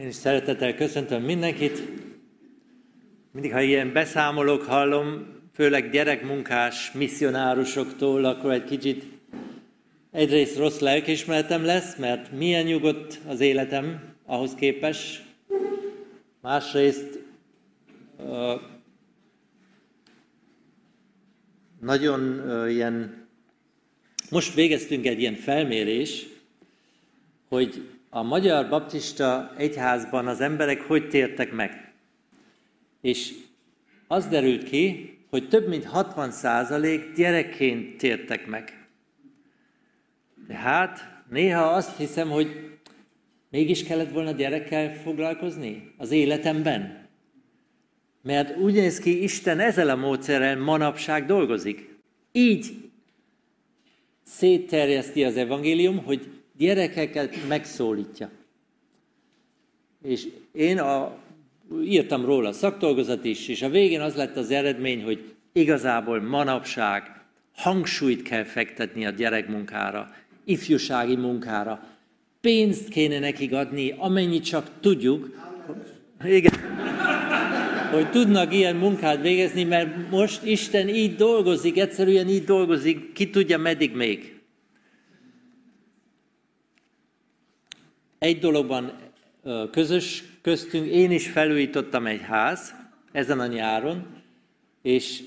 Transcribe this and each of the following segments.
Én is szeretettel köszöntöm mindenkit. Mindig, ha ilyen beszámolók hallom, főleg gyerekmunkás misszionárusoktól, akkor egy kicsit egyrészt rossz lelkiismeretem lesz, mert milyen nyugodt az életem ahhoz képest. Másrészt nagyon ilyen... Most végeztünk egy ilyen felmérés, hogy a Magyar Baptista Egyházban az emberek hogy tértek meg. És az derült ki, hogy több mint 60% gyerekként tértek meg. De hát néha azt hiszem, hogy mégis kellett volna gyerekkel foglalkozni az életemben. Mert úgy néz ki, Isten ezzel a módszerrel manapság dolgozik. Így szétterjeszti az evangélium, hogy gyerekeket megszólítja. És én írtam róla a szakdolgozat is, és a végén az lett az eredmény, hogy igazából manapság hangsúlyt kell fektetni a gyerekmunkára, ifjúsági munkára. Pénzt kéne nekik adni, amennyit csak tudjuk, hogy tudnak ilyen munkát végezni, mert most Isten így dolgozik, egyszerűen így dolgozik, ki tudja meddig még. Egy dologban közös köztünk, én is felújítottam egy ház ezen a nyáron, és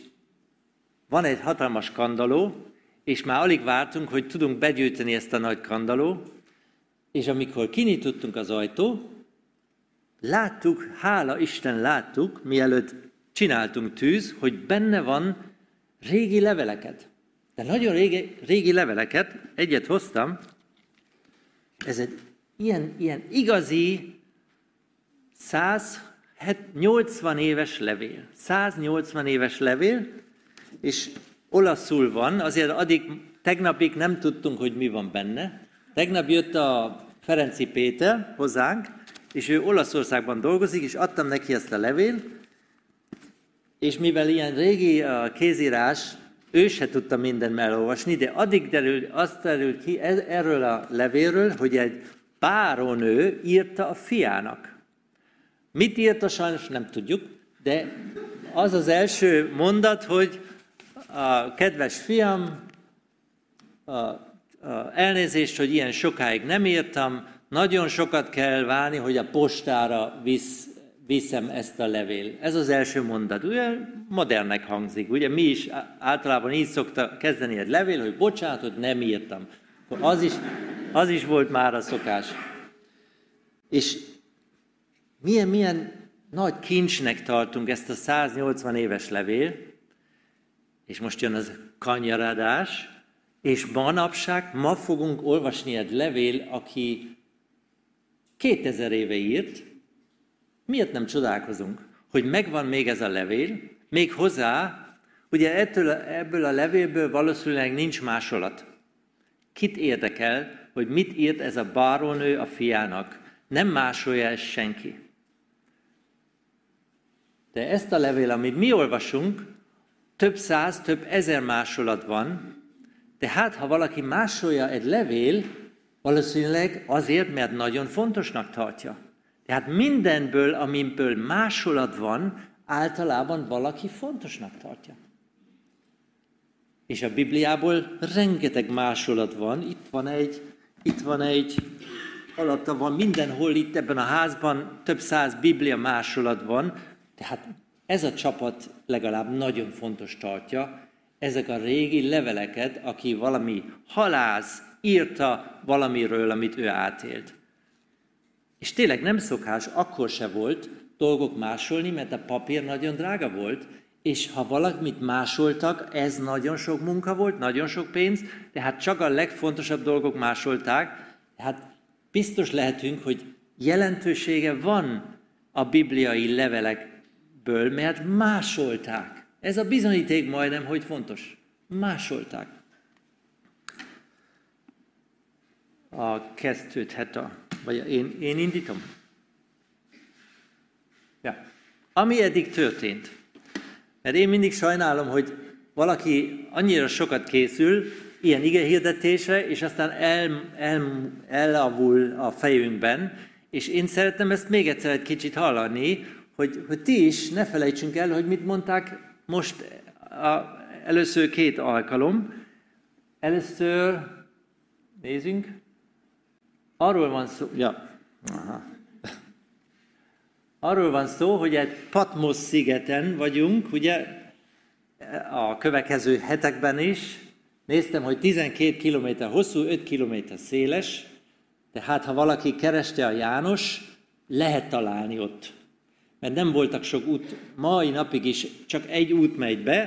van egy hatalmas kandalló, és már alig vártunk, hogy tudunk begyűjteni ezt a nagy kandalló, és amikor kinyitottunk az ajtó, láttuk, hála Isten láttuk, mielőtt csináltunk tűz, hogy benne van régi leveleket. De nagyon régi leveleket, egyet hoztam, ez egy ilyen igazi 180 éves levél. 180 éves levél, és olaszul van, azért tegnapig nem tudtunk, hogy mi van benne. Tegnap jött a Ferenci Péter hozzánk, és ő Olaszországban dolgozik, és adtam neki ezt a levél, és mivel ilyen régi kézírás, ő se tudta mindent elolvasni, de addig derül ki erről a levélről, hogy egy bárónő írta a fiának. Mit írta, sajnos nem tudjuk, de az az első mondat, hogy a kedves fiam, elnézést, hogy ilyen sokáig nem írtam, nagyon sokat kell várni, hogy a postára viszem ezt a levél. Ez az első mondat. Ugye modernnek hangzik, ugye mi is általában így szokta kezdeni egy levél, hogy bocsánat, hogy nem írtam. Az is volt már a szokás. És milyen nagy kincsnek tartunk ezt a 180 éves levél, és most jön az kanyaradás, és manapság ma fogunk olvasni egy levél, aki 2000 éve írt. Miért nem csodálkozunk, hogy megvan még ez a levél, még hozzá, ugye ebből a levélből valószínűleg nincs másolat. Kit érdekel, hogy mit írt ez a bárónő a fiának. Nem másolja ezt senki. De ezt a levél, amit mi olvasunk, több száz, több ezer másolat van, de hát, ha valaki másolja egy levél, valószínűleg azért, mert nagyon fontosnak tartja. Tehát mindenből, amiből másolat van, általában valaki fontosnak tartja. És a Bibliából rengeteg másolat van. Itt van egy, alatta van mindenhol, itt ebben a házban több száz Biblia másolat van, tehát ez a csapat legalább nagyon fontos tartja, ezek a régi leveleket, aki valami halász írta valamiről, amit ő átélt. És tényleg nem szokás, akkor se volt dolgok másolni, mert a papír nagyon drága volt, és ha valamit másoltak, ez nagyon sok munka volt, nagyon sok pénz, de hát csak a legfontosabb dolgok másolták. Hát biztos lehetünk, hogy jelentősége van a bibliai levelekből, mert másolták. Ez a bizonyíték majdnem, hogy fontos. Másolták. Kezdődhet vagy én indítom? Ja. Ami eddig történt. Mert én mindig sajnálom, hogy valaki annyira sokat készül ilyen igehirdetésre, és aztán elavul a fejünkben, És én szeretném ezt még egyszer egy kicsit hallani, hogy ti is ne felejtsünk el, hogy mit mondták most először két alkalom. Először nézzünk. Arról van szó, arról van szó, hogy egy Patmos szigeten vagyunk, ugye a következő hetekben is. Néztem, hogy 12 km hosszú, 5 km széles, tehát ha valaki kereste a János, lehet találni ott. Mert nem voltak sok út, mai napig is csak egy út megy be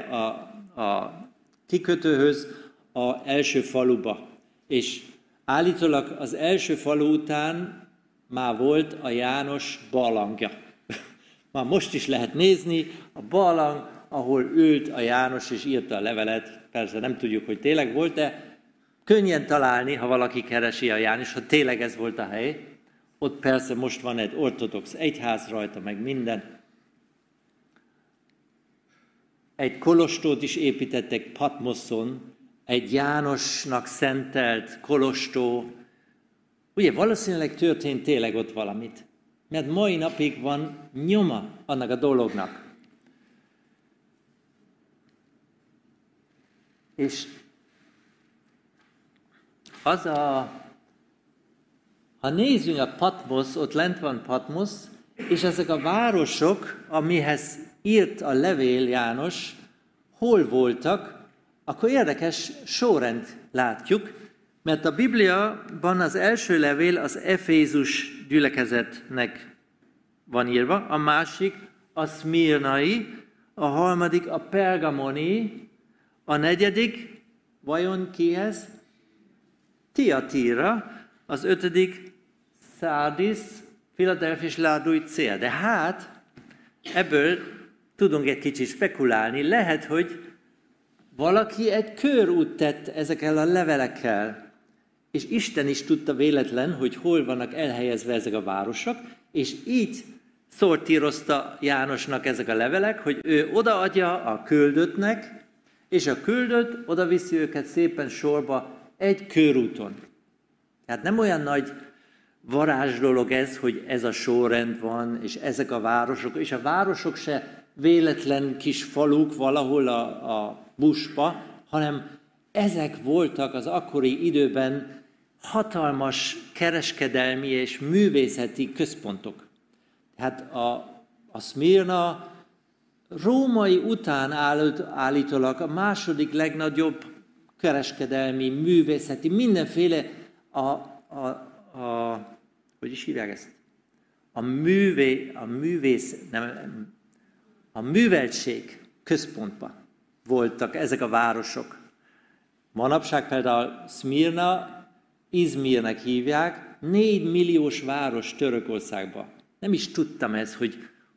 a kikötőhöz, a első faluba. És állítólag az első falu után már volt a János barlangja. Már most is lehet nézni a barlang, ahol ült a János és írta a levelet. Persze nem tudjuk, hogy tényleg volt, de könnyen találni, ha valaki keresi a János, ha tényleg ez volt a hely. Ott persze most van egy ortodox egyház rajta, meg minden. Egy kolostort is építettek Patmoszon, egy Jánosnak szentelt kolostor. Ugye valószínűleg történt tényleg ott valamit, mert mai napig van nyoma annak a dolognak. És az ha nézzünk a Patmosz, ott lent van Patmosz, és ezek a városok, amihez írt a levél János, hol voltak, akkor érdekes sorrend látjuk, mert a Bibliában az első levél az Efézus gyülekezetnek van írva, a másik a szmirnai, a harmadik a pergamoni, a negyedik, vajon kihez? Tiatira, az ötödik Szárdisz, Filadelfia és Laodícea. De hát ebből tudunk egy kicsit spekulálni. Lehet, hogy valaki egy körút tett ezekkel a levelekkel, és Isten is tudta véletlen, hogy hol vannak elhelyezve ezek a városok, és így szortírozta Jánosnak ezek a levelek, hogy ő odaadja a küldöttnek, és a küldött oda viszi őket szépen sorba egy körúton. Tehát nem olyan nagy varázs dolog ez, hogy ez a sorrend van, és ezek a városok, és a városok se véletlen kis faluk valahol a buszba, hanem ezek voltak az akkori időben hatalmas kereskedelmi és művészeti központok. Tehát a Szmirna római után állítólag a második legnagyobb kereskedelmi, művészeti, mindenféle hogy is hívják ezt? A műveltség központban voltak ezek a városok. Manapság például Szmirna, Izmírnek hívják, 4 milliós város Törökországban. Nem is tudtam ezt,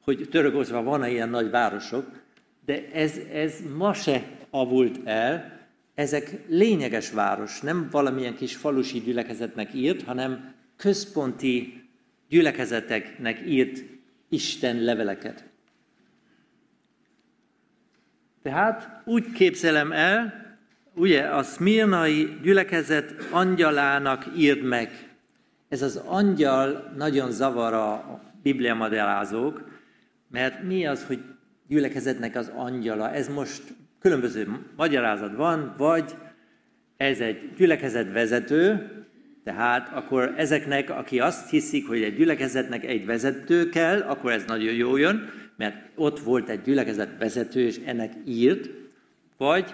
hogy Törökországban van ilyen nagy városok, de ez ma se avult el. Ezek lényeges város, nem valamilyen kis falusi gyülekezetnek írt, hanem központi gyülekezeteknek írt Isten leveleket. Tehát úgy képzelem el, ugye a szmirnai gyülekezet angyalának írt meg. Ez az angyal nagyon zavar a bibliamagyarázók, mert mi az, hogy gyülekezetnek az angyala? Ez most különböző magyarázat van, vagy ez egy gyülekezetvezető, tehát akkor ezeknek, aki azt hiszik, hogy egy gyülekezetnek egy vezető kell, akkor ez nagyon jó jön, mert ott volt egy gyülekezetvezető, és ennek írt, vagy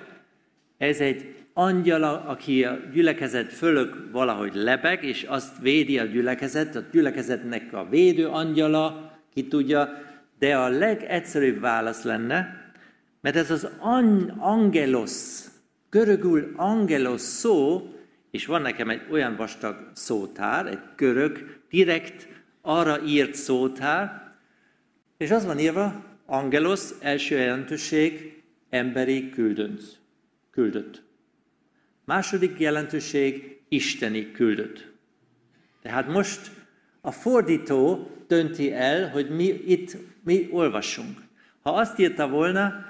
ez egy angyal, aki a gyülekezet fölök valahogy lebeg, és azt védi a gyülekezetnek a védő angyala, ki tudja, de a legegyszerűbb válasz lenne, mert ez az angelos, görögül angelos szó, és van nekem egy olyan vastag szótár, egy görög, direkt arra írt szótár, és az van írva, angelos, első jelentőség, emberi küldött. Második jelentőség, isteni küldött. Tehát most a fordító dönti el, hogy mi olvassunk. Ha azt írta volna,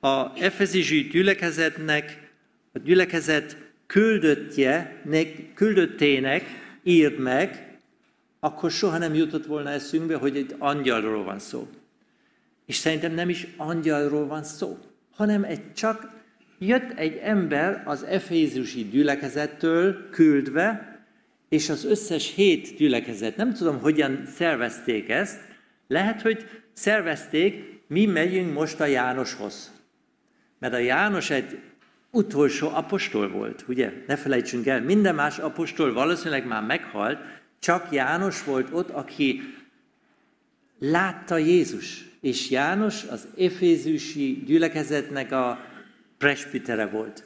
a efezusi gyülekezetnek, a gyülekezet küldöttének írd meg, akkor soha nem jutott volna eszünkbe, hogy egy angyalról van szó. És szerintem nem is angyalról van szó, hanem csak jött egy ember az efézusi gyülekezettől küldve, és az összes 7 gyülekezet, nem tudom, hogyan szervezték ezt, lehet, hogy szervezték, mi megyünk most a Jánoshoz. Mert a János egy utolsó apostol volt, ugye? Ne felejtsünk el, minden más apostol valószínűleg már meghalt, csak János volt ott, aki látta Jézus. És János az efézusi gyülekezetnek a presbitere volt.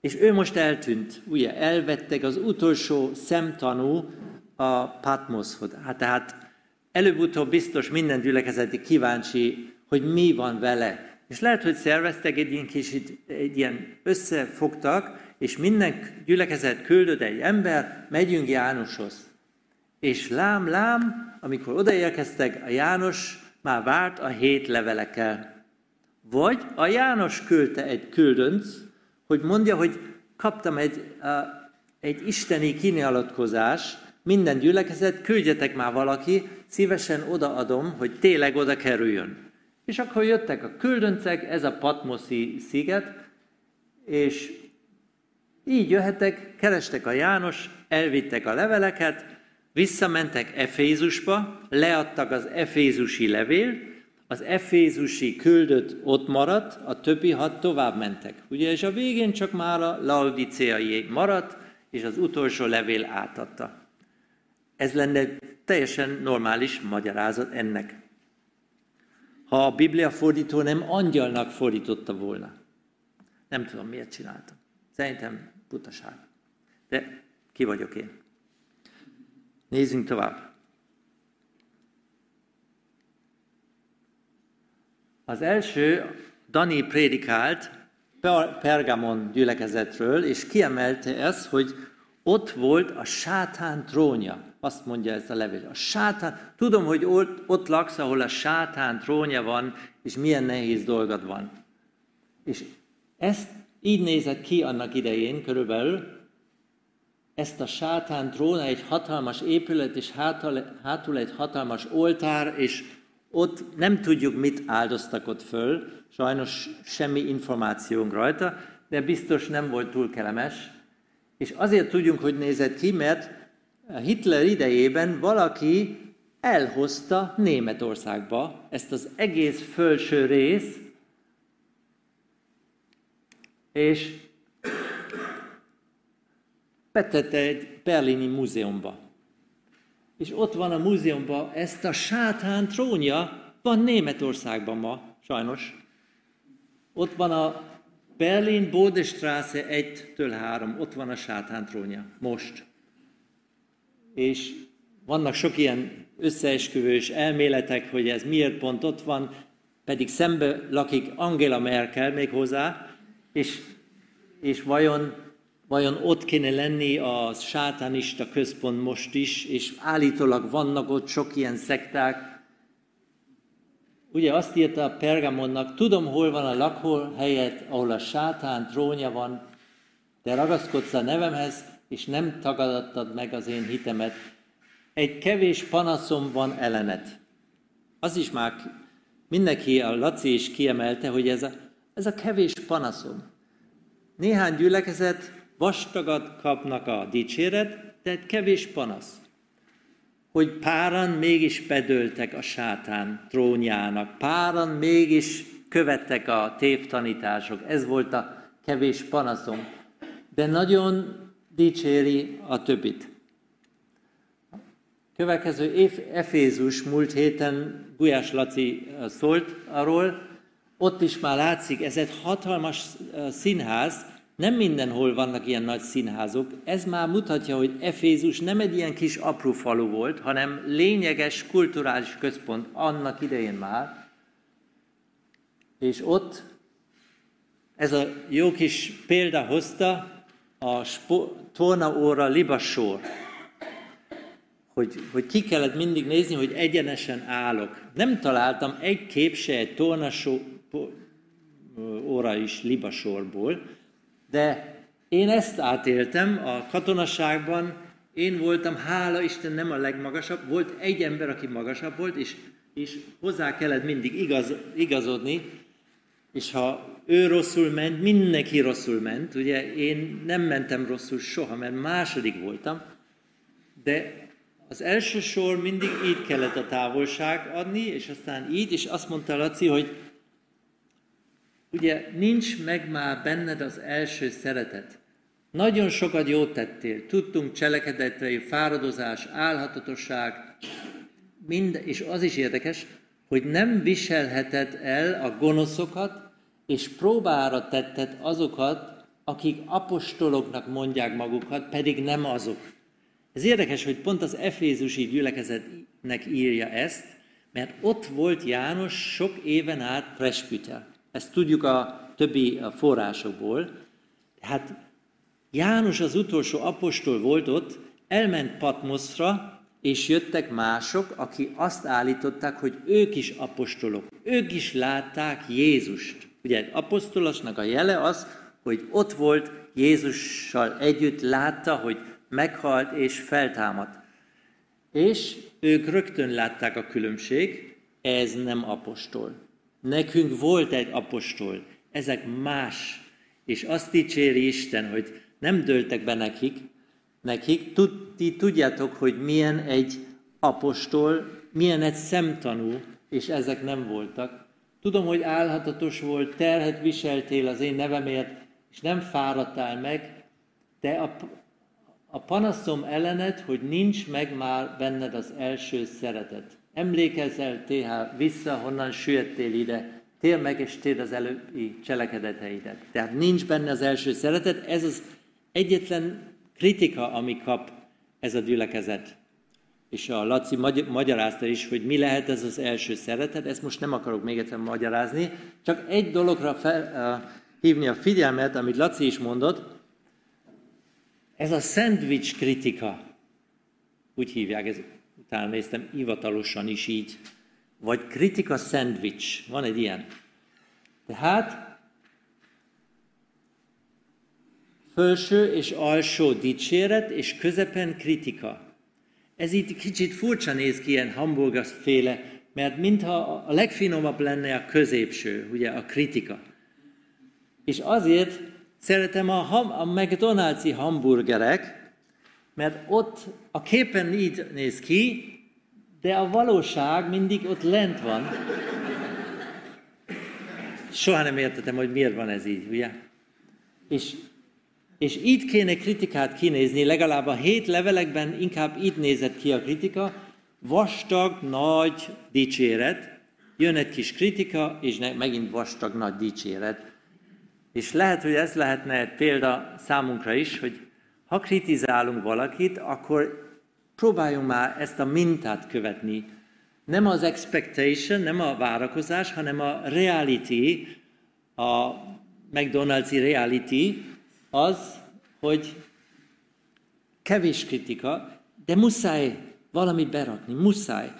És ő most eltűnt, ugye, elvettek az utolsó szemtanú a Patmoshoz. Hát tehát előbb-utóbb biztos minden gyülekezeti kíváncsi, hogy mi van vele. És lehet, hogy szerveztek egy ilyen kicsit, egy ilyen összefogtak, és minden gyülekezet küldött egy ember, megyünk Jánoshoz. És lám, amikor odaérkeztek, a János már várt a 7 levelekkel. Vagy a János küldte egy küldönc, hogy mondja, hogy kaptam egy isteni kinyilatkozás, minden gyülekezet, küldjetek már valaki, szívesen odaadom, hogy tényleg oda kerüljön. És akkor jöttek a küldöncek, ez a Patmoszi sziget, és így jöhetek, kerestek a János, elvittek a leveleket, visszamentek Efézusba, leadtak az efézusi levél, az efézusi küldött ott maradt, a többi 6 tovább mentek. Ugye, és a végén csak már a laodiceai maradt, és az utolsó levél átadta. Ez lenne teljesen normális magyarázat ennek. Ha a Biblia fordító nem angyalnak fordította volna. Nem tudom, miért csináltam. Szerintem butaság. De ki vagyok én? Nézzünk tovább. Az első, Dani prédikált Pergamon gyülekezetről, és kiemelte ezt, hogy ott volt a sátán trónja. Azt mondja ez a levél. A sátán, tudom, hogy ott laksz, ahol a sátán trónja van, és milyen nehéz dolgod van. És ezt így nézett ki annak idején körülbelül, ezt a sátán tróna egy hatalmas épület, és hátul egy hatalmas oltár, és ott nem tudjuk, mit áldoztak ott föl, sajnos semmi információnk rajta, de biztos nem volt túl kellemes. És azért tudjunk, hogy nézett ki, mert Hitler idejében valaki elhozta Németországba ezt az egész felső rész, és betette egy berlini múzeumba. És ott van a múzeumban, ezt a sátán trónja van Németországban ma, sajnos. Ott van a Berlin Bode Strasse 1-3, ott van a sátán trónja, most. És vannak sok ilyen összeesküvős elméletek, hogy ez miért pont ott van, pedig szembe lakik Angela Merkel még hozzá, és vajon ott kéne lenni a sátánista központ most is, és állítólag vannak ott sok ilyen szekták. Ugye azt írta a Pergamonnak, tudom, hol van a lakóhelyet, ahol a sátán trónja van, de ragaszkodsz a nevemhez, és nem tagadtad meg az én hitemet. Egy kevés panaszom van ellenet. Az is már mindenki, a Laci is kiemelte, hogy ez a kevés panaszom. Néhány gyülekezet vastagat kapnak a dicséret, de kevés panasz, hogy páran mégis bedőltek a sátán trónjának, páran mégis követtek a tévtanítások. Ez volt a kevés panaszom, de nagyon dicséri a többit. Következő Efézus, múlt héten Gulyás Laci szólt arról, ott is már látszik, ez egy hatalmas színház, nem mindenhol vannak ilyen nagy színházok. Ez már mutatja, hogy Efézus nem egy ilyen kis apró falu volt, hanem lényeges kulturális központ annak idején már. És ott ez a jó kis példa hozta a tornaóra libasor, hogy ki kellett mindig nézni, hogy egyenesen állok. Nem találtam egy kép se egy tornaóra is libasorból, de én ezt átéltem a katonaságban, Én voltam, hála Isten, nem a legmagasabb, volt egy ember, aki magasabb volt, és hozzá kellett mindig igazodni, és ha ő rosszul ment, mindenki rosszul ment, ugye én nem mentem rosszul soha, mert második voltam, de az első sor mindig így kellett a távolság adni, és aztán így, és azt mondta Laci, hogy ugye nincs meg már benned az első szeretet. Nagyon sokat jót tettél, tudtunk cselekedetre, fáradozás, álhatatosság, mind, és az is érdekes, hogy nem viselheted el a gonoszokat, és próbára tetted azokat, akik apostoloknak mondják magukat, pedig nem azok. Ez érdekes, hogy pont az efézusi gyülekezetnek írja ezt, mert ott volt János sok éven át presbiter. Ezt tudjuk a többi forrásokból. Hát János az utolsó apostol volt ott, elment Patmoszra, és jöttek mások, akik azt állították, hogy ők is apostolok. Ők is látták Jézust. Ugye egy apostolosnak a jele az, hogy ott volt Jézussal együtt, látta, hogy meghalt és feltámadt. És ők rögtön látták a különbség, ez nem apostol. Nekünk volt egy apostol, ezek más. És azt dicséri Isten, hogy nem dőltek be nekik ti tudjátok, hogy milyen egy apostol, milyen egy szemtanú, és ezek nem voltak. Tudom, hogy álhatatos volt, terhet viseltél az én nevemért, és nem fáradtál meg, de a panaszom ellened, hogy nincs meg már benned az első szeretet. Emlékezzel téha vissza, honnan süllyedtél ide, tér meg és tér az előbbi cselekedeteidet. Tehát nincs benne az első szeretet, ez az egyetlen kritika, ami kap ez a gyülekezet. És a Laci magyarázta is, hogy mi lehet ez az első szeretet, ezt most nem akarok még egyszer magyarázni, csak egy dologra hívni a figyelmet, amit Laci is mondott, ez a szendvics kritika, úgy hívják, ez utána néztem, hivatalosan is így, vagy kritika szendvics, van egy ilyen. Tehát felső és alsó dicséret, és közepen kritika. Ez itt kicsit furcsa néz ki, ilyen hamburgerféle, mert mintha a legfinomabb lenne a középső, ugye a kritika. És azért szeretem a McDonald's-i hamburgerek, mert ott a képen így néz ki, de a valóság mindig ott lent van. Soha nem értettem, hogy miért van ez így, ugye? És így kéne kritikát kinézni, legalább a 7 levelekben inkább így nézett ki a kritika, vastag, nagy dicséret, jön egy kis kritika, és megint vastag, nagy dicséret. És lehet, hogy ez lehetne egy példa számunkra is, hogy ha kritizálunk valakit, akkor próbáljunk már ezt a mintát követni. Nem az expectation, nem a várakozás, hanem a reality, a McDonald's-i reality, az, hogy kevés kritika, de muszáj valamit berakni, muszáj.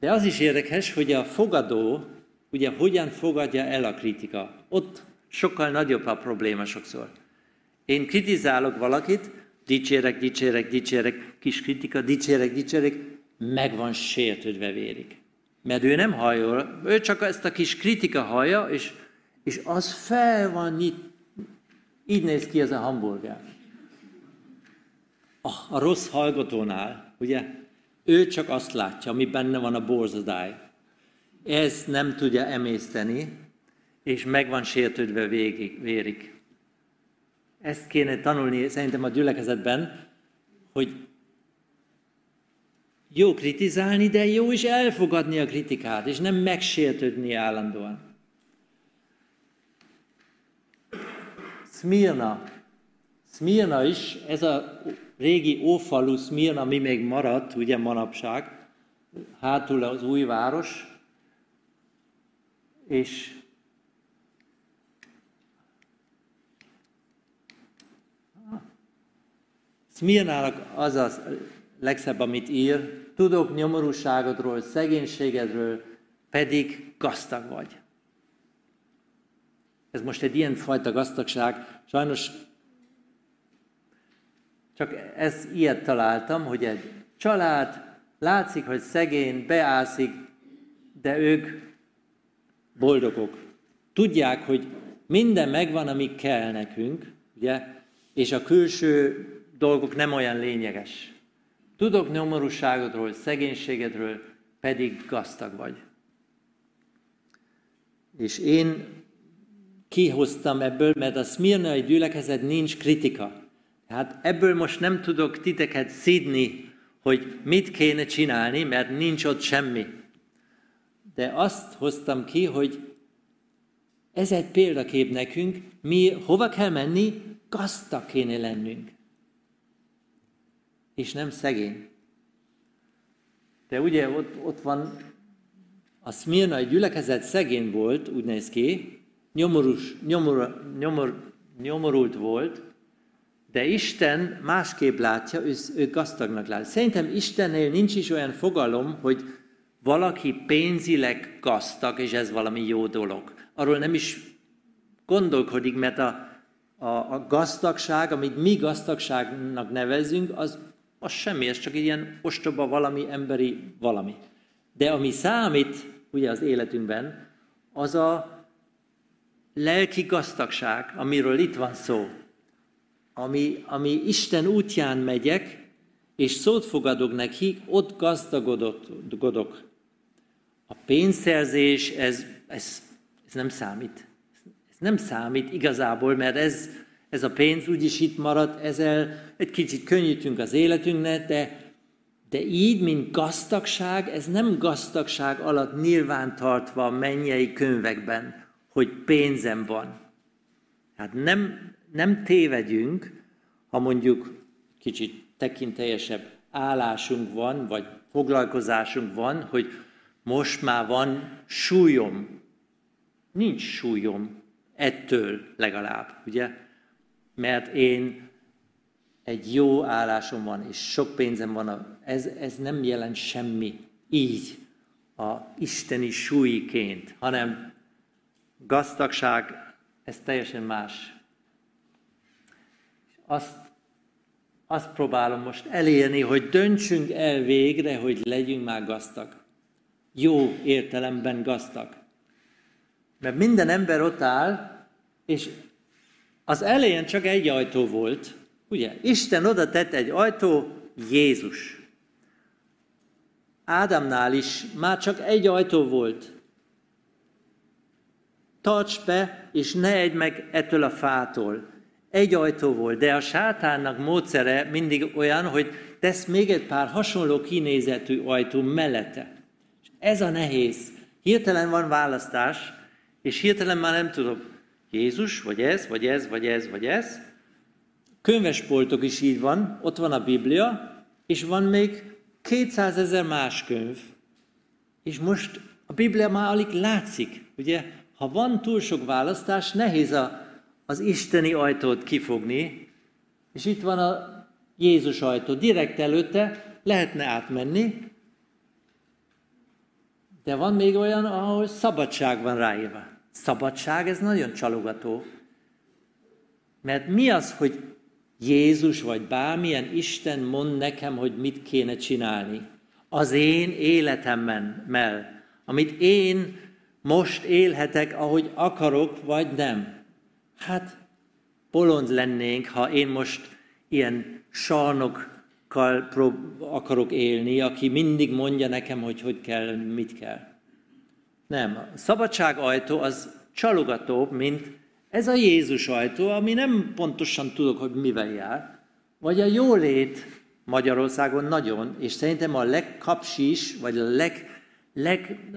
De az is érdekes, hogy a fogadó, ugye hogyan fogadja el a kritika. Ott sokkal nagyobb a probléma sokszor. Én kritizálok valakit, dicsérek, kis kritika, dicsérek, meg van sértődve vérik. Mert ő nem hallja, ő csak ezt a kis kritika hallja, és az fel van nyitva. Így néz ki ez a hamburger. A rossz hallgatónál, ugye, ő csak azt látja, ami benne van a borzadály. Ez nem tudja emészteni, és meg van sértődve vérik. Ezt kéne tanulni szerintem a gyülekezetben, hogy jó kritizálni, de jó is elfogadni a kritikát, és nem megsértődni állandóan. Szmirna is, ez a régi ófalu Szmirna, ami még maradt, ugye manapság, hátul az újváros, és Szmirnának az a legszebb, amit ír, tudok nyomorúságodról, szegénységedről, pedig gazdag vagy. Ez most egy ilyen fajta gazdagság. Sajnos Csak ilyet találtam, hogy egy család látszik, hogy szegény, beászik, de ők boldogok. Tudják, hogy minden megvan, ami kell nekünk, ugye? És a külső dolgok nem olyan lényeges. Tudok nyomorúságodról, szegénységedről, pedig gazdag vagy. És én kihoztam ebből, mert a szmirnai gyülekezet nincs kritika. Hát ebből most nem tudok titeket szidni, hogy mit kéne csinálni, mert nincs ott semmi. De azt hoztam ki, hogy ez egy példakép nekünk, mi hova kell menni, gazdag kéne lennünk. És nem szegény. De ugye ott van, a szmirnai gyülekezet szegény volt, úgy néz ki, nyomorult volt, de Isten másképp látja, ő gazdagnak látja. Szerintem Istennél nincs is olyan fogalom, hogy valaki pénzileg gazdag, és ez valami jó dolog. Arról nem is gondolkodik, mert a gazdagság, amit mi gazdagságnak nevezünk, az semmi, ez csak ilyen ostoba valami, emberi valami. De ami számít, ugye az életünkben, az a lelki gazdagság, amiről itt van szó. Ami Isten útján megyek, és szót fogadok neki, ott gazdagodok. A pénzszerzés, ez nem számít. Ez nem számít igazából, mert ez a pénz úgyis itt marad, ezzel egy kicsit könnyítünk az életünknek, de így, mint gazdagság, ez nem gazdagság alatt nyilvántartva a mennyei könyvekben, hogy pénzem van. Hát nem tévedjünk, ha mondjuk kicsit tekintélyesebb állásunk van, vagy foglalkozásunk van, hogy most már van súlyom. Nincs súlyom ettől legalább, ugye? Mert én egy jó állásom van, és sok pénzem van. Ez nem jelent semmi így, a isteni súlyiként, hanem gazdagság, ez teljesen más. Azt próbálom most elérni, hogy döntsünk el végre, hogy legyünk már gazdag. Jó értelemben gazdag. Mert minden ember ott áll, és az elején csak egy ajtó volt, ugye? Isten oda tett egy ajtó, Jézus. Ádámnál is már csak egy ajtó volt. Tarts be, és ne egyd meg ettől a fától. Egy ajtó volt, de a sátánnak módszere mindig olyan, hogy tesz még egy pár hasonló kinézetű ajtó mellette. És ez a nehéz. Hirtelen van választás, és hirtelen már nem tudom, Jézus, vagy ez, vagy ez, vagy ez, vagy ez. Könyvespoltok is így van, ott van a Biblia, és van még 200 000 más könyv. És most a Biblia már alig látszik. Ugye, ha van túl sok választás, nehéz az isteni ajtót kifogni, és itt van a Jézus ajtó, direkt előtte lehetne átmenni, de van még olyan, ahol szabadság van ráírva. Szabadság, ez nagyon csalogató. Mert mi az, hogy Jézus vagy bármilyen Isten mond nekem, hogy mit kéne csinálni? Az én életemmel, amit én most élhetek, ahogy akarok, vagy nem. Hát bolond lennénk, ha én most ilyen sarnokkal akarok élni, aki mindig mondja nekem, hogy kell, mit kell. Nem, a szabadság ajtó az csalogatóbb, mint ez a Jézus ajtó, ami nem pontosan tudok, hogy mivel jár, vagy a jólét Magyarországon nagyon, és szerintem a legkapsis, vagy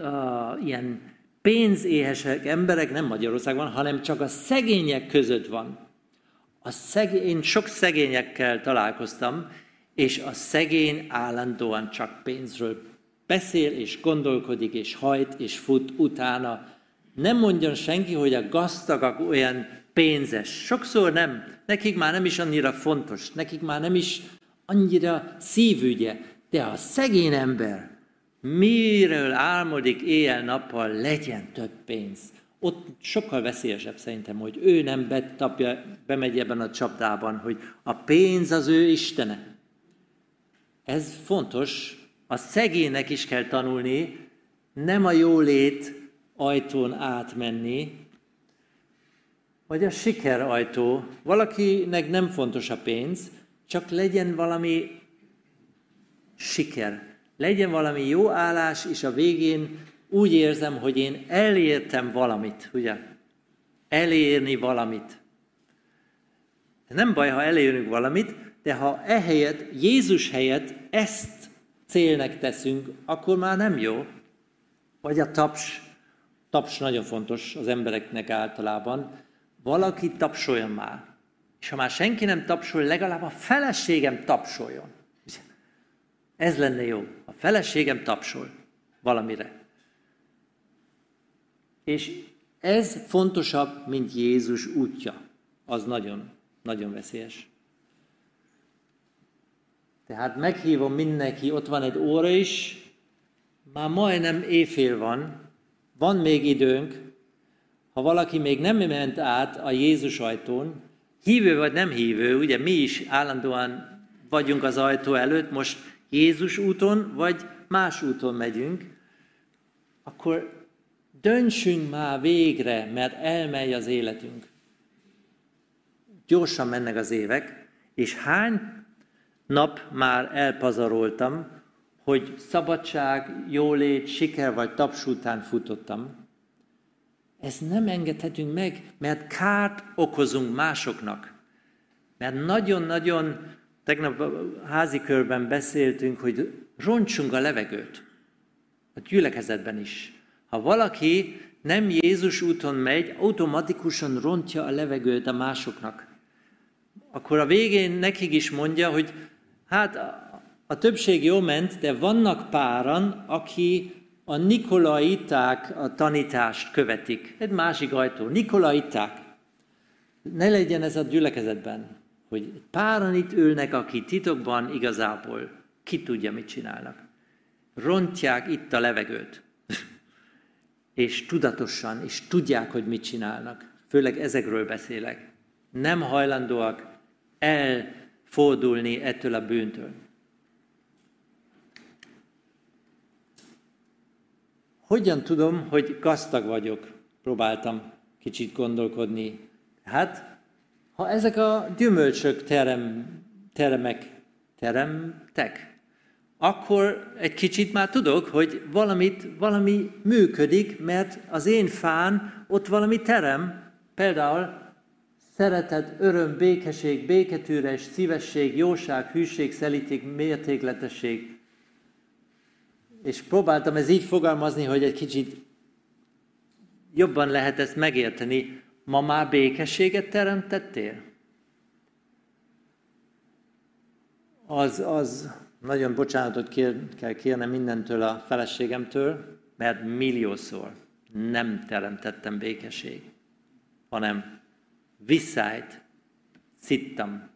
a ilyen pénzéhesek emberek nem Magyarországon, hanem csak a szegények között van. Én sok szegényekkel találkoztam, és a szegény állandóan csak pénzről beszél, és gondolkodik, és hajt, és fut utána. Nem mondjon senki, hogy a gazdagak olyan pénzes. Sokszor nem. Nekik már nem is annyira fontos, nekik már nem is annyira szívügye. De a szegény ember miről álmodik éjjel-nappal, legyen több pénz. Ott sokkal veszélyesebb szerintem, hogy ő nem bemegy ebben a csapdában, hogy a pénz az ő istene. Ez fontos, a szegénynek is kell tanulni, nem a jólét ajtón átmenni, vagy a siker ajtó. Valakinek nem fontos a pénz, csak legyen valami siker. Legyen valami jó állás, és a végén úgy érzem, hogy én elértem valamit, ugye? Elérni valamit. Nem baj, ha elérünk valamit, de ha ehelyett, Jézus helyett ezt célnek teszünk, akkor már nem jó. Vagy a taps. Taps nagyon fontos az embereknek általában. Valaki tapsoljon már. És ha már senki nem tapsol, legalább a feleségem tapsoljon. Ez lenne jó. A feleségem tapsol valamire. És ez fontosabb, mint Jézus útja. Az nagyon, nagyon veszélyes. Tehát meghívom mindenki, ott van egy óra is, már majdnem éjfél van, van még időnk. Ha valaki még nem ment át a Jézus ajtón, hívő vagy nem hívő, ugye mi is állandóan vagyunk az ajtó előtt, most Jézus úton vagy más úton megyünk, akkor döntsünk már végre, mert elmegy az életünk. Gyorsan mennek az évek, és hány nap már elpazaroltam, hogy szabadság, jólét, siker vagy taps után futottam. Ezt nem engedhetünk meg, mert kárt okozunk másoknak. Mert nagyon-nagyon, tegnap házi körben beszéltünk, hogy rontsunk a levegőt. A gyülekezetben is. Ha valaki nem Jézus úton megy, automatikusan rontja a levegőt a másoknak. Akkor a végén nekik is mondja, hogy hát a többség jó ment, de vannak páran, aki a nikolaiták a tanítást követik. Egy másik ajtó. Nikolaiták. Ne legyen ez a gyülekezetben, hogy páran itt ülnek, aki titokban igazából ki tudja, mit csinálnak. Rontják itt a levegőt. És tudatosan, és tudják, hogy mit csinálnak. Főleg ezekről beszélek. Nem hajlandóak elfordulni ettől a bűntől. Hogyan tudom, hogy gazdag vagyok? Próbáltam kicsit gondolkodni. Hát, ha ezek a gyümölcsök teremtek, akkor egy kicsit már tudok, hogy valami működik, mert az én fán ott valami terem. Például szeretet, öröm, békesség, béketűrés, szívesség, jóság, hűség, szelíték, mértékletesség. És próbáltam ez így fogalmazni, hogy egy kicsit jobban lehet ezt megérteni. Ma már békességet teremtettél? Nagyon bocsánatot kell kérnem mindentől a feleségemtől, mert milliószor nem teremtettem békesség, hanem visszájt szittam.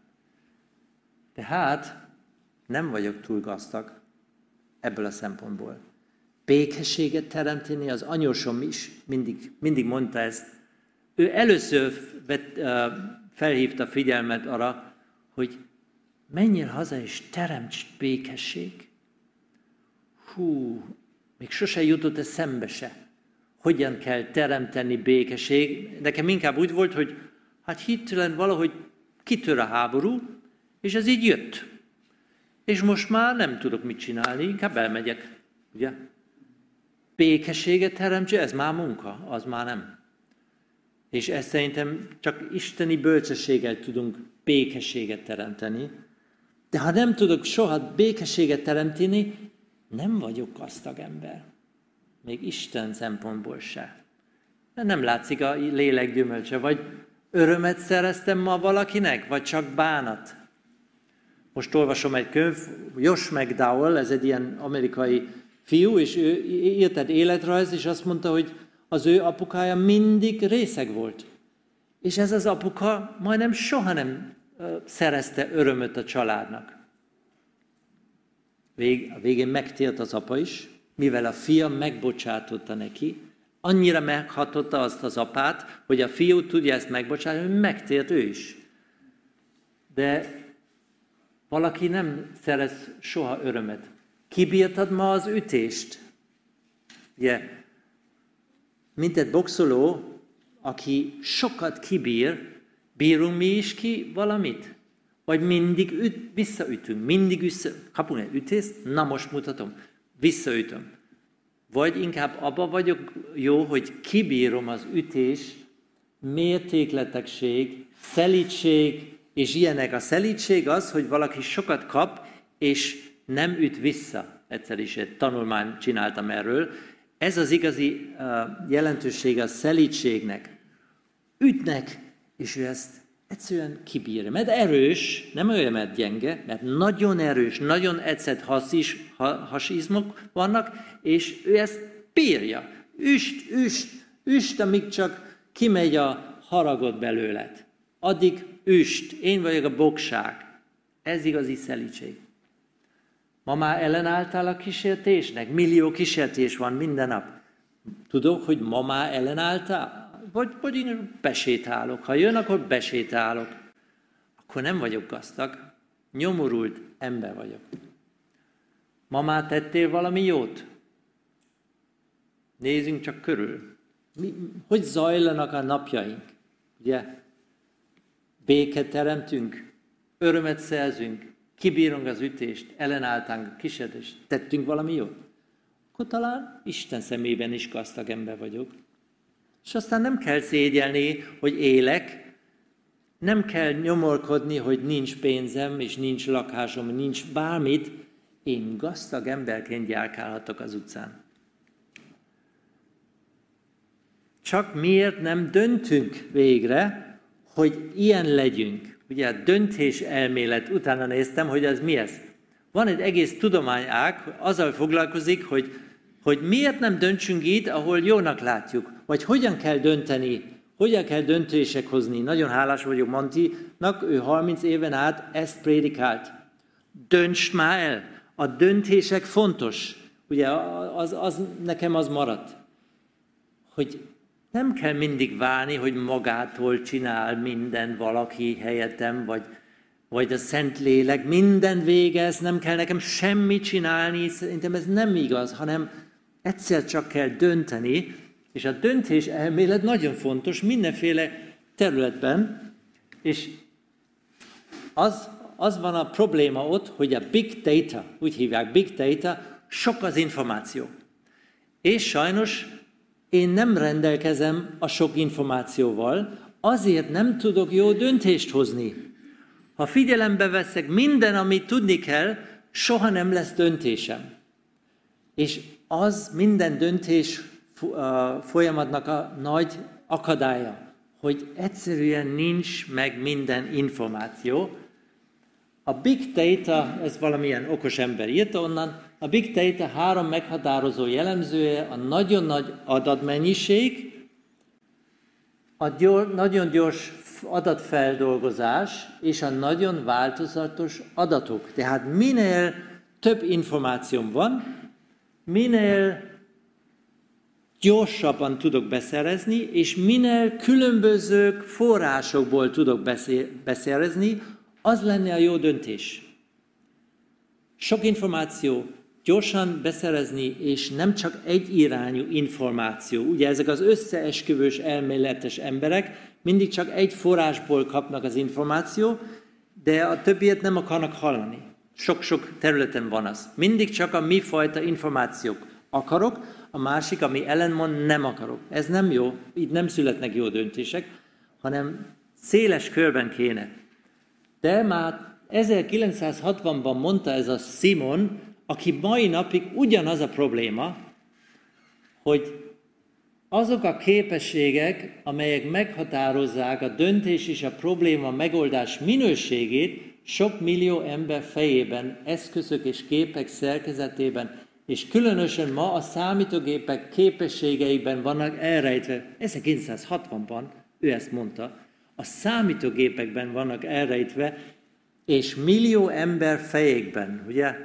Tehát nem vagyok túl gazdag ebből a szempontból. Békességet teremteni, az anyósom is mindig mondta ezt. Ő először felhívta figyelmet arra, hogy menjél haza és teremts békesség. Hú, még sose jutott eszembe se. Hogyan kell teremteni békesség? Nekem inkább úgy volt, hogy hát hirtelen valahogy kitör a háború, és ez így jött. És most már nem tudok mit csinálni, inkább elmegyek, ugye? Békességet teremtse, ez már munka, az már nem. És ezt szerintem csak isteni bölcsességgel tudunk békességet teremteni. De ha nem tudok soha békességet teremteni, nem vagyok gazdag ember. Még Isten szempontból se. Mert nem látszik a lélek gyümölcse. Vagy örömet szereztem ma valakinek, vagy csak bánat. Most olvasom egy könyv, Josh McDowell, ez egy ilyen amerikai fiú, és ő írt egy életrajz, és azt mondta, hogy az ő apukája mindig részeg volt. És ez az apuka majdnem soha nem szerezte örömöt a családnak. A végén megtért az apa is, mivel a fia megbocsátotta neki, Annyira meghatotta azt az apát, hogy a fiú tudja ezt megbocsátani, hogy megtért ő is. De valaki nem szerez soha örömet. Kibírtad ma az ütést? Ugye, mint egy boxoló, aki sokat kibír, bírunk mi is ki valamit? Vagy mindig visszaütünk, kapunk egy ütést, na most mutatom, visszaütöm. Vagy inkább abba vagyok jó, hogy kibírom az ütés, mértékletesség, szelídség, és ilyenek. A szelídség az, hogy valaki sokat kap, és nem üt vissza. Egyszer is egy tanulmányt csináltam erről. Ez az igazi jelentősége a szelídségnek. Ütnek, és ő ezt egyszerűen kibírja. Mert erős, nem olyan, mert gyenge, mert nagyon erős, nagyon edzett hasizmok vannak, és ő ezt bírja. Üst, amíg csak kimegy a haragot belőled. Addig üst, én vagyok a bogság. Ez igazi szelídség. Ma már ellenálltál a kísértésnek? Millió kísértés van minden nap. Tudok, hogy ma már ellenálltál? Vagy én besétálok. Ha jön, akkor besétálok. Akkor nem vagyok gazdag. Nyomorult ember vagyok. Ma már tettél valami jót? Nézzünk csak körül. Hogy zajlanak a napjaink? Ugye? Béket teremtünk, örömet szerzünk, kibírunk az ütést, ellenálltánk a kísértést, tettünk valami jót. Akkor talán Isten szemében is gazdag ember vagyok. És aztán nem kell szégyelni, hogy élek, nem kell nyomorkodni, hogy nincs pénzem, és nincs lakásom, nincs bármit. Én gazdag emberként járkálhatok az utcán. Csak miért nem döntünk végre, hogy ilyen legyünk? Ugye a döntés elmélet, utána néztem, hogy az mi ez. Van egy egész tudományág, azzal foglalkozik, hogy miért nem döntsünk itt, ahol jónak látjuk, vagy hogyan kell dönteni, hogyan kell döntések hozni. Nagyon hálás vagyok Montinak, ő 30 éven át ezt prédikált. Dönts már el! A döntések fontos. Ugye az nekem az maradt. Hogy nem kell mindig várni, hogy magától csinál minden valaki helyettem, vagy a Szentlélek minden végez, nem kell nekem semmit csinálni, szerintem ez nem igaz, hanem egyszer csak kell dönteni, és a döntés elmélet nagyon fontos mindenféle területben, és az van a probléma ott, hogy a big data, úgy hívják big data, sok az információ. És sajnos én nem rendelkezem a sok információval, azért nem tudok jó döntést hozni. Ha figyelembe veszek minden, amit tudni kell, soha nem lesz döntésem. És az minden döntés folyamatnak a nagy akadálya, hogy egyszerűen nincs meg minden információ. A big data, ez valamilyen okos ember írta onnan, a big data 3 meghatározó jellemzője a nagyon nagy adatmennyiség, a nagyon gyors adatfeldolgozás és a nagyon változatos adatok. Tehát minél több információm van, minél gyorsabban tudok beszerezni, és minél különböző forrásokból tudok beszerezni, az lenne a jó döntés. Sok információ, gyorsan beszerezni, és nem csak egy irányú információ. Ugye ezek az összeesküvős elméletes emberek mindig csak egy forrásból kapnak az információ, de a többiet nem akarnak hallani. Sok-sok területen van az. Mindig csak a mi fajta információk akarok, a másik, ami ellenmond, nem akarok. Ez nem jó, így nem születnek jó döntések, hanem széles körben kéne. De már 1960-ban mondta ez a Simon, aki mai napig ugyanaz a probléma, hogy azok a képességek, amelyek meghatározzák a döntés és a probléma megoldás minőségét, sok millió ember fejében, eszközök és gépek szerkezetében, és különösen ma a számítógépek képességeiben vannak elrejtve. 1960-ban ő ezt mondta, a számítógépekben vannak elrejtve, és millió ember fejékben, ugye?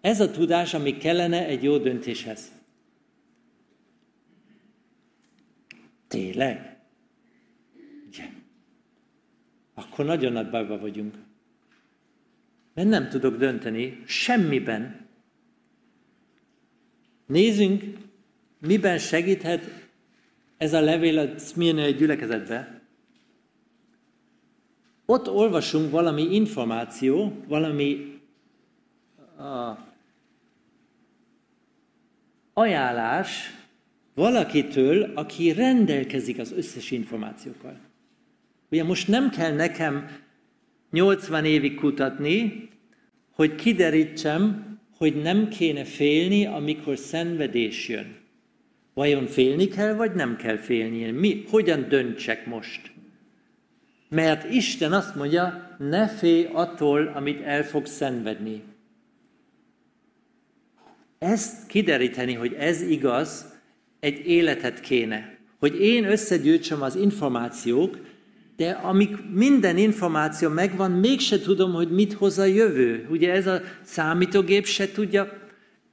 Ez a tudás, ami kellene egy jó döntéshez. Tényleg? Igen. Akkor nagyon nagy bajban vagyunk. Mert nem tudok dönteni semmiben. Nézzünk, miben segíthet ez a levél a szmirnai gyülekezetbe. Ott olvasunk valami információ, valami ajánlás valakitől, aki rendelkezik az összes információkkal. Ugye most nem kell nekem 80 évig kutatni, hogy kiderítsem, hogy nem kéne félni, amikor szenvedés jön. Vajon félni kell, vagy nem kell félni? Hogyan döntsek most? Mert Isten azt mondja, ne félj attól, amit el fogsz szenvedni. Ezt kideríteni, hogy ez igaz, egy életet kéne. Hogy én összegyűjtsem az információk, de amik minden információ megvan, mégse tudom, hogy mit hoz a jövő. Ugye ez a számítógép se tudja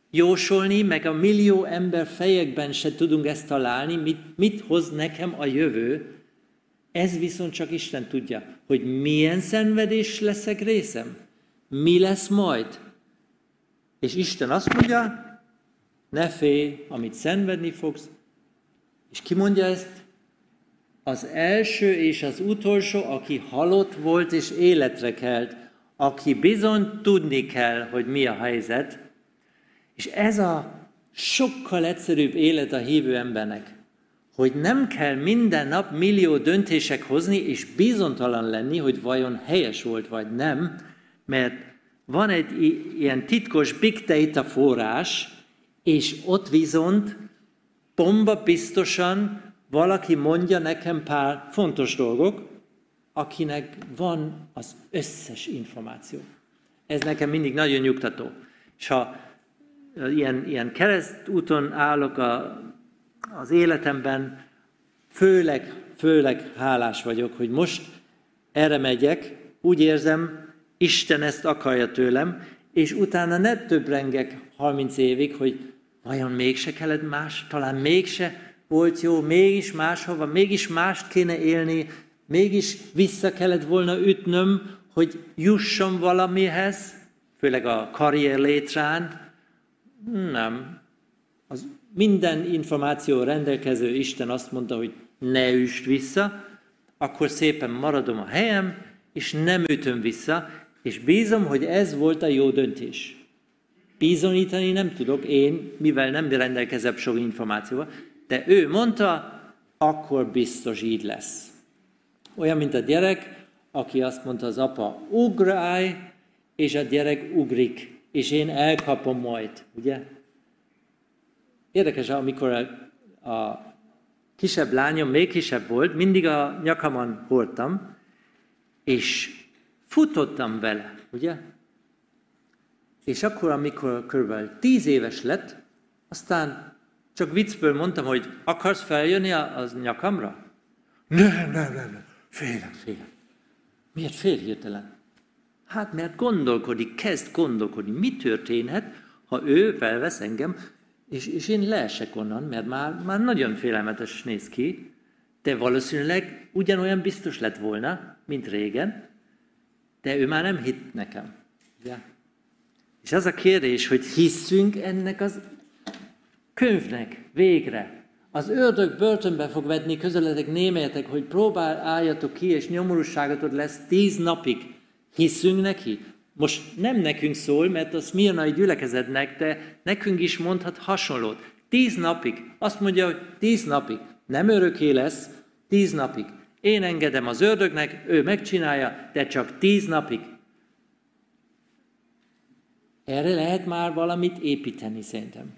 jósolni, meg a millió ember fejekben se tudunk ezt találni, mit hoz nekem a jövő. Ez viszont csak Isten tudja, hogy milyen szenvedés leszek részem, mi lesz majd. És Isten azt mondja, ne félj, amit szenvedni fogsz. És ki mondja ezt? Az első és az utolsó, aki halott volt és életre kelt, aki bizony tudni kell, hogy mi a helyzet. És ez a sokkal egyszerűbb élet a hívő embernek, hogy nem kell minden nap millió döntések hozni, és bizonytalan lenni, hogy vajon helyes volt, vagy nem, mert van egy ilyen titkos big data forrás, és ott viszont bomba biztosan valaki mondja nekem pár fontos dolgok, akinek van az összes információ. Ez nekem mindig nagyon nyugtató. És ha ilyen keresztúton állok az életemben, főleg hálás vagyok, hogy most erre megyek, úgy érzem, Isten ezt akarja tőlem, és utána ne töprengek 30 évig, hogy vajon mégse kellett más, talán mégse volt jó, mégis máshova, mégis mást kéne élni, mégis vissza kellett volna ütnöm, hogy jusson valamihez, főleg a karrier létrán. Nem. Az minden információ rendelkező Isten azt mondta, hogy ne üsd vissza, akkor szépen maradom a helyem, és nem ütöm vissza, és bízom, hogy ez volt a jó döntés. Bizonyítani nem tudok én, mivel nem rendelkezem sok információval, de ő mondta, akkor biztos így lesz. Olyan, mint a gyerek, aki azt mondta az apa, ugrálj, és a gyerek ugrik, és én elkapom majd, ugye? Érdekes, amikor a kisebb lányom még kisebb volt, mindig a nyakamon hordtam, és futottam vele, ugye? És akkor, amikor körülbelül 10 éves lett, aztán csak viccből mondtam, hogy akarsz feljönni az nyakamra? Nem, félek. Miért fél hirtelen? Hát, mert kezd gondolkodni, mi történhet, ha ő felvesz engem, és én leesek onnan, mert már nagyon félelmetes néz ki, de valószínűleg ugyanolyan biztos lett volna, mint régen, de ő már nem hitt nekem. Ja. És az a kérdés, hogy hiszünk ennek az könyvnek végre. Az ördög börtönbe fog vetni közeletek, némelyetek, hogy próbáljátok ki, és nyomorúságotok lesz 10 napig. Hiszünk neki? Most nem nekünk szól, mert a szmirnai gyülekezetnek, de nekünk is mondhat hasonlót. 10 napig. Azt mondja, hogy 10 napig. Nem örökké lesz, 10 napig. Én engedem az ördögnek, ő megcsinálja, de csak 10 napig. Erre lehet már valamit építeni, szerintem.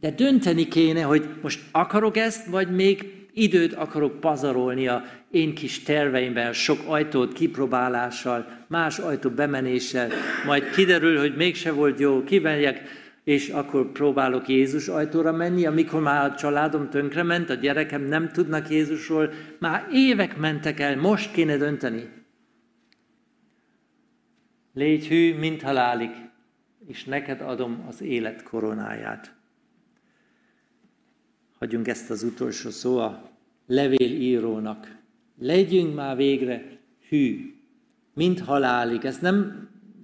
De dönteni kéne, hogy most akarok ezt, vagy még időt akarok pazarolni a én kis terveimben, sok ajtót kipróbálással, más ajtó bemenéssel, majd kiderül, hogy mégse volt jó, kimenjek, és akkor próbálok Jézus ajtóra menni, amikor már a családom tönkrement, a gyerekem nem tudnak Jézusról, már évek mentek el, most kéne dönteni. Légy hű, mint halálig, és neked adom az élet koronáját. Hagyjunk ezt az utolsó szó a levélírónak. Legyünk már végre hű, mint halálig. Ez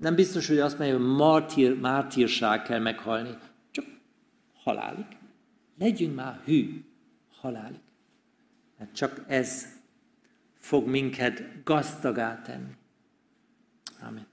nem biztos, hogy azt mondja, hogy mártírság kell meghalni, csak halálig. Legyünk már hű, halálig. Mert csak ez fog minket gazdagá tenni. Amen.